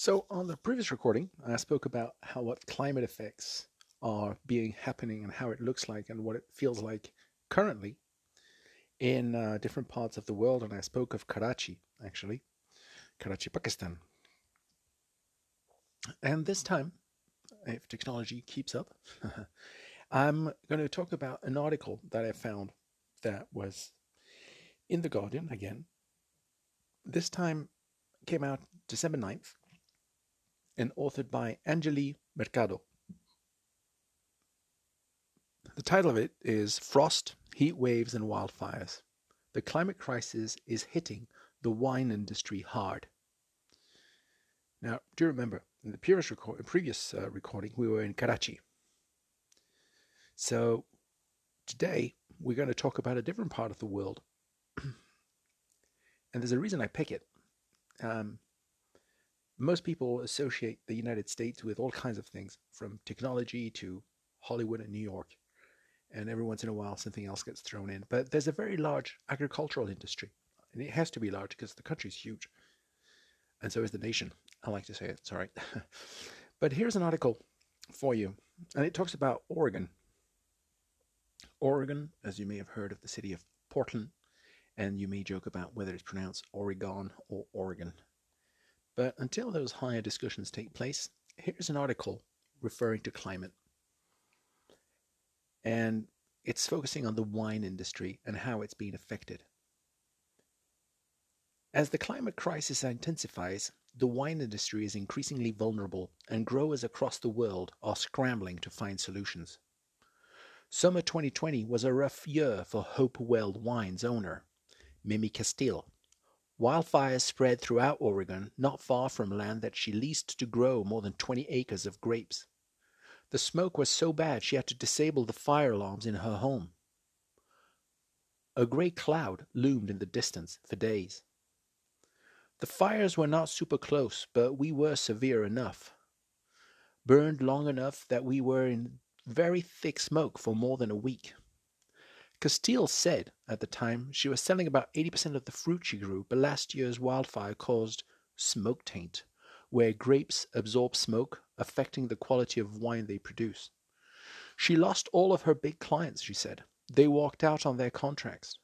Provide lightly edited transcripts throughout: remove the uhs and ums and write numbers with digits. So on the previous recording, I spoke about how what climate effects are happening and how it looks like and what it feels like currently in different parts of the world. And I spoke of Karachi, actually, Karachi, Pakistan. And this time, if technology keeps up, I'm going to talk about an article that I found that was in The Guardian again. This time came out December 9th and authored by Angelie Mercado. The title of it is Frost, Heat Waves and Wildfires. The climate crisis is hitting the wine industry hard. Now, do you remember, in the previous recording, we were in Karachi. So today, we're going to talk about a different part of the world. And there's a reason I pick it. Most people associate the United States with all kinds of things, from technology to Hollywood and New York. And every once in a while, something else gets thrown in. But there's a very large agricultural industry. And it has to be large because the country's huge. And so is the nation. I like to say it, sorry. But here's an article for you. And it talks about Oregon. Oregon, as you may have heard of the city of Portland, and you may joke about whether it's pronounced Oregon or Oregon. But until those higher discussions take place, here's an article referring to climate. And it's focusing on the wine industry and how it's been affected. As the climate crisis intensifies, the wine industry is increasingly vulnerable, and growers across the world are scrambling to find solutions. Summer 2020 was a rough year for Hopewell Wines owner, Mimi Casteel. Wildfires spread throughout Oregon, not far from land that she leased to grow more than 20 acres of grapes. The smoke was so bad she had to disable the fire alarms in her home. A grey cloud loomed in the distance for days. The fires were not super close, but we were severe enough. Burned long enough that we were in very thick smoke for more than a week. Casteel said at the time she was selling about 80% of the fruit she grew, but last year's wildfire caused smoke taint, where grapes absorb smoke, affecting the quality of wine they produce. She lost all of her big clients, she said. They walked out on their contracts.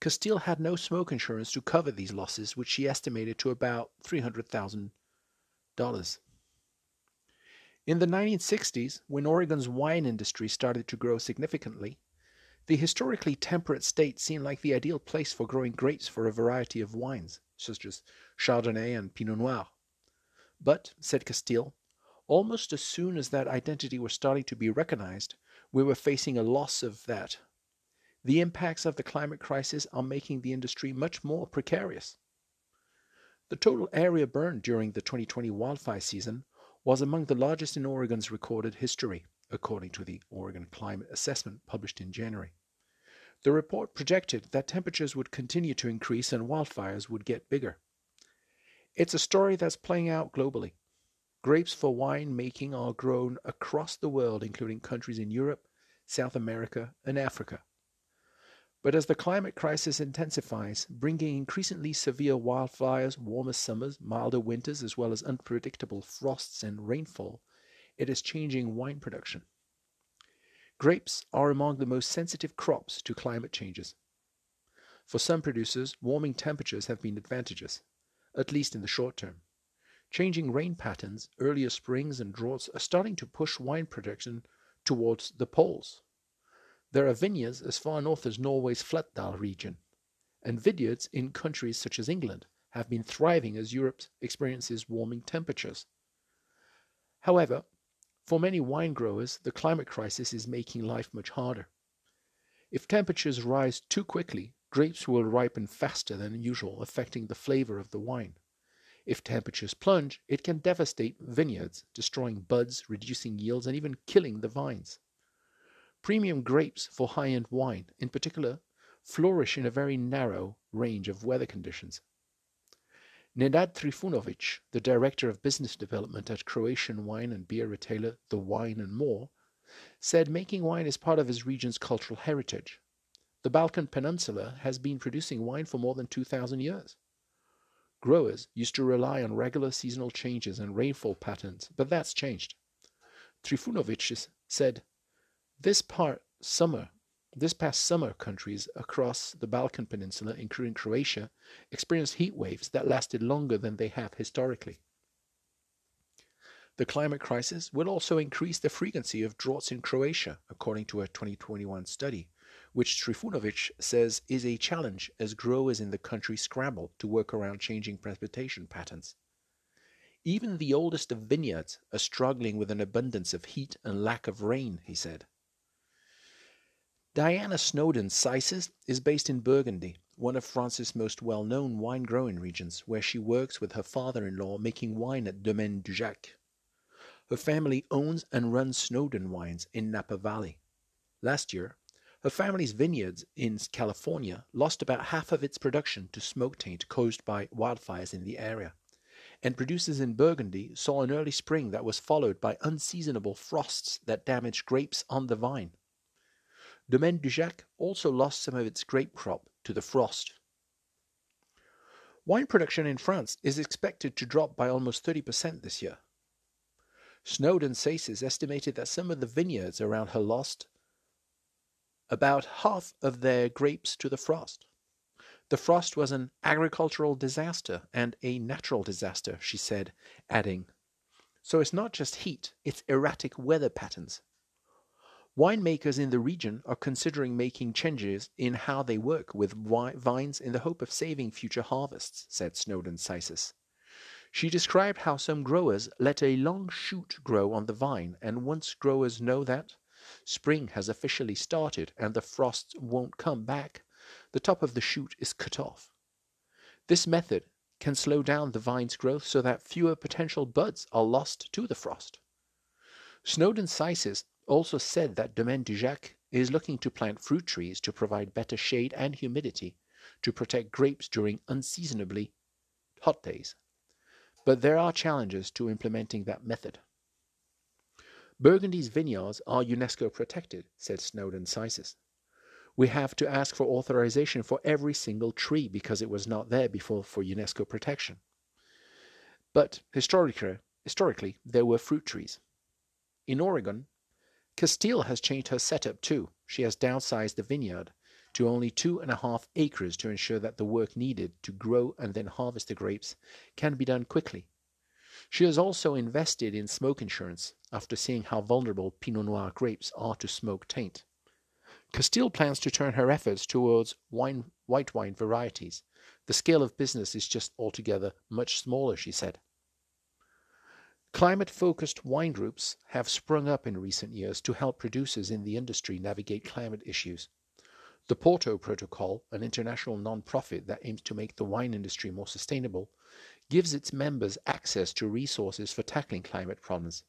Casteel had no smoke insurance to cover these losses, which she estimated to about $300,000. In the 1960s, when Oregon's wine industry started to grow significantly, the historically temperate state seemed like the ideal place for growing grapes for a variety of wines, such as Chardonnay and Pinot Noir. But, said Casteel, almost as soon as that identity was starting to be recognized, we were facing a loss of that. The impacts of the climate crisis are making the industry much more precarious. The total area burned during the 2020 wildfire season was among the largest in Oregon's recorded history, according to the Oregon Climate Assessment published in January. The report projected that temperatures would continue to increase and wildfires would get bigger. It's a story that's playing out globally. Grapes for winemaking are grown across the world, including countries in Europe, South America, and Africa. But as the climate crisis intensifies, bringing increasingly severe wildfires, warmer summers, milder winters, as well as unpredictable frosts and rainfall, it is changing wine production. Grapes are among the most sensitive crops to climate changes. For some producers, warming temperatures have been advantageous, at least in the short term. Changing rain patterns, earlier springs and droughts are starting to push wine production towards the poles. There are vineyards as far north as Norway's Flatdal region, and vineyards in countries such as England have been thriving as Europe experiences warming temperatures. However, for many wine growers, the climate crisis is making life much harder. If temperatures rise too quickly, grapes will ripen faster than usual, affecting the flavor of the wine. If temperatures plunge, it can devastate vineyards, destroying buds, reducing yields, and even killing the vines. Premium grapes for high-end wine, in particular, flourish in a very narrow range of weather conditions. Nedad Trifunovic, the director of business development at Croatian wine and beer retailer The Wine and More, said making wine is part of his region's cultural heritage. The Balkan Peninsula has been producing wine for more than 2,000 years. Growers used to rely on regular seasonal changes and rainfall patterns, but that's changed. Trifunovic said, This past summer, countries across the Balkan Peninsula, including Croatia, experienced heat waves that lasted longer than they have historically. The climate crisis will also increase the frequency of droughts in Croatia, according to a 2021 study, which Trifunovic says is a challenge as growers in the country scramble to work around changing precipitation patterns. Even the oldest of vineyards are struggling with an abundance of heat and lack of rain, he said. Diana Snowden Seysses is based in Burgundy, one of France's most well-known wine-growing regions, where she works with her father-in-law making wine at Domaine Dujac. Her family owns and runs Snowden Wines in Napa Valley. Last year, her family's vineyards in California lost about half of its production to smoke taint caused by wildfires in the area, and producers in Burgundy saw an early spring that was followed by unseasonable frosts that damaged grapes on the vine. Domaine Dujac also lost some of its grape crop to the frost. Wine production in France is expected to drop by almost 30% this year. Snowden Seysses estimated that some of the vineyards around her lost about half of their grapes to the frost. The frost was an agricultural disaster and a natural disaster, she said, adding, "So it's not just heat, it's erratic weather patterns." Winemakers in the region are considering making changes in how they work with vines in the hope of saving future harvests, said Snowden Seysses. She described how some growers let a long shoot grow on the vine, and once growers know that spring has officially started and the frosts won't come back, the top of the shoot is cut off. This method can slow down the vine's growth so that fewer potential buds are lost to the frost. Snowden Seysses also said that Domaine Dujac is looking to plant fruit trees to provide better shade and humidity to protect grapes during unseasonably hot days. But there are challenges to implementing that method. Burgundy's vineyards are UNESCO protected, said Snowden Seysses. We have to ask for authorization for every single tree because it was not there before for UNESCO protection. But historically, there were fruit trees. In Oregon, Casteel has changed her setup too. She has downsized the vineyard to only 2.5 acres to ensure that the work needed to grow and then harvest the grapes can be done quickly. She has also invested in smoke insurance after seeing how vulnerable Pinot Noir grapes are to smoke taint. Casteel plans to turn her efforts towards white wine varieties. The scale of business is just altogether much smaller, she said. Climate-focused wine groups have sprung up in recent years to help producers in the industry navigate climate issues. The Porto Protocol, an international non-profit that aims to make the wine industry more sustainable, gives its members access to resources for tackling climate problems.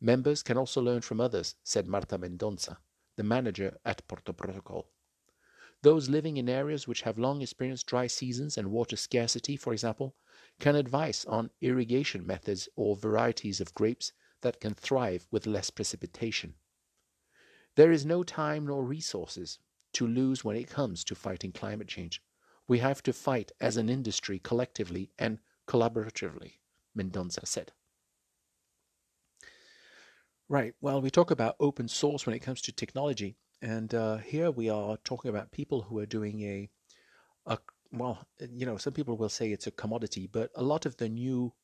Members can also learn from others, said Marta Mendonça, the manager at Porto Protocol. Those living in areas which have long experienced dry seasons and water scarcity, for example, can advise on irrigation methods or varieties of grapes that can thrive with less precipitation. There is no time nor resources to lose when it comes to fighting climate change. We have to fight as an industry collectively and collaboratively, Mendonça said. Right, well, we talk about open source when it comes to technology, and here we are talking about people who are doing well, you know, some people will say it's a commodity, but a lot of the new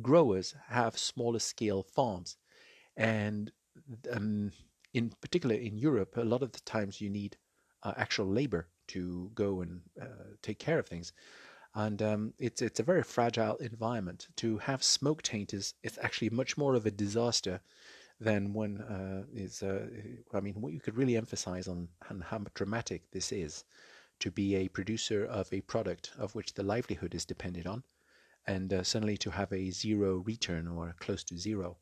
growers have smaller scale farms. And in particular in Europe, a lot of the times you need actual labor to go and take care of things. And it's a very fragile environment. To have smoke taint is actually much more of a disaster than one is. I mean, what you could really emphasize on how dramatic this is. To be a producer of a product of which the livelihood is dependent on, and suddenly to have a zero return or close to zero.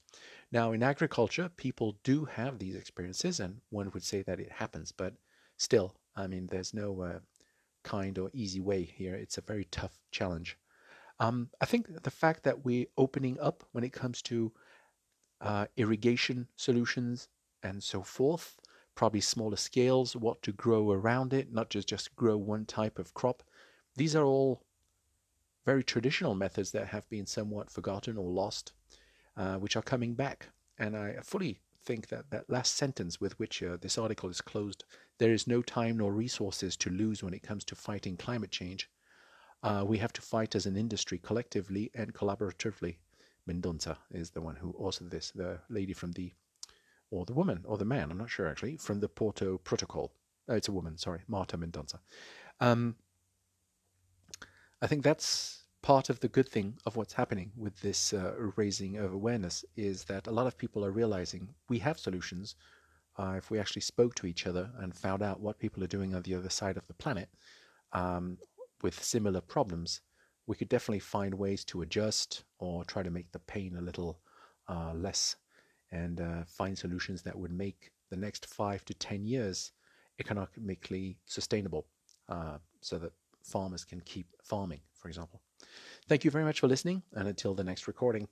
Now, in agriculture, people do have these experiences, and one would say that it happens, but still, I mean, there's no kind or easy way here. It's a very tough challenge. I think the fact that we're opening up when it comes to irrigation solutions and so forth, probably smaller scales, what to grow around it, not just grow one type of crop. These are all very traditional methods that have been somewhat forgotten or lost, which are coming back. And I fully think that that last sentence with which this article is closed, there is no time nor resources to lose when it comes to fighting climate change. We have to fight as an industry collectively and collaboratively. Mendonça is the one who authored this, the lady from the, or the woman, or the man, I'm not sure actually, from the Porto Protocol. Oh, it's a woman, sorry, Marta Mendonça. I think that's part of the good thing of what's happening with this raising of awareness, is that a lot of people are realizing we have solutions. If we actually spoke to each other and found out what people are doing on the other side of the planet with similar problems, we could definitely find ways to adjust or try to make the pain a little less, and find solutions that would make the next 5 to 10 years economically sustainable, so that farmers can keep farming, for example. Thank you very much for listening, and until the next recording.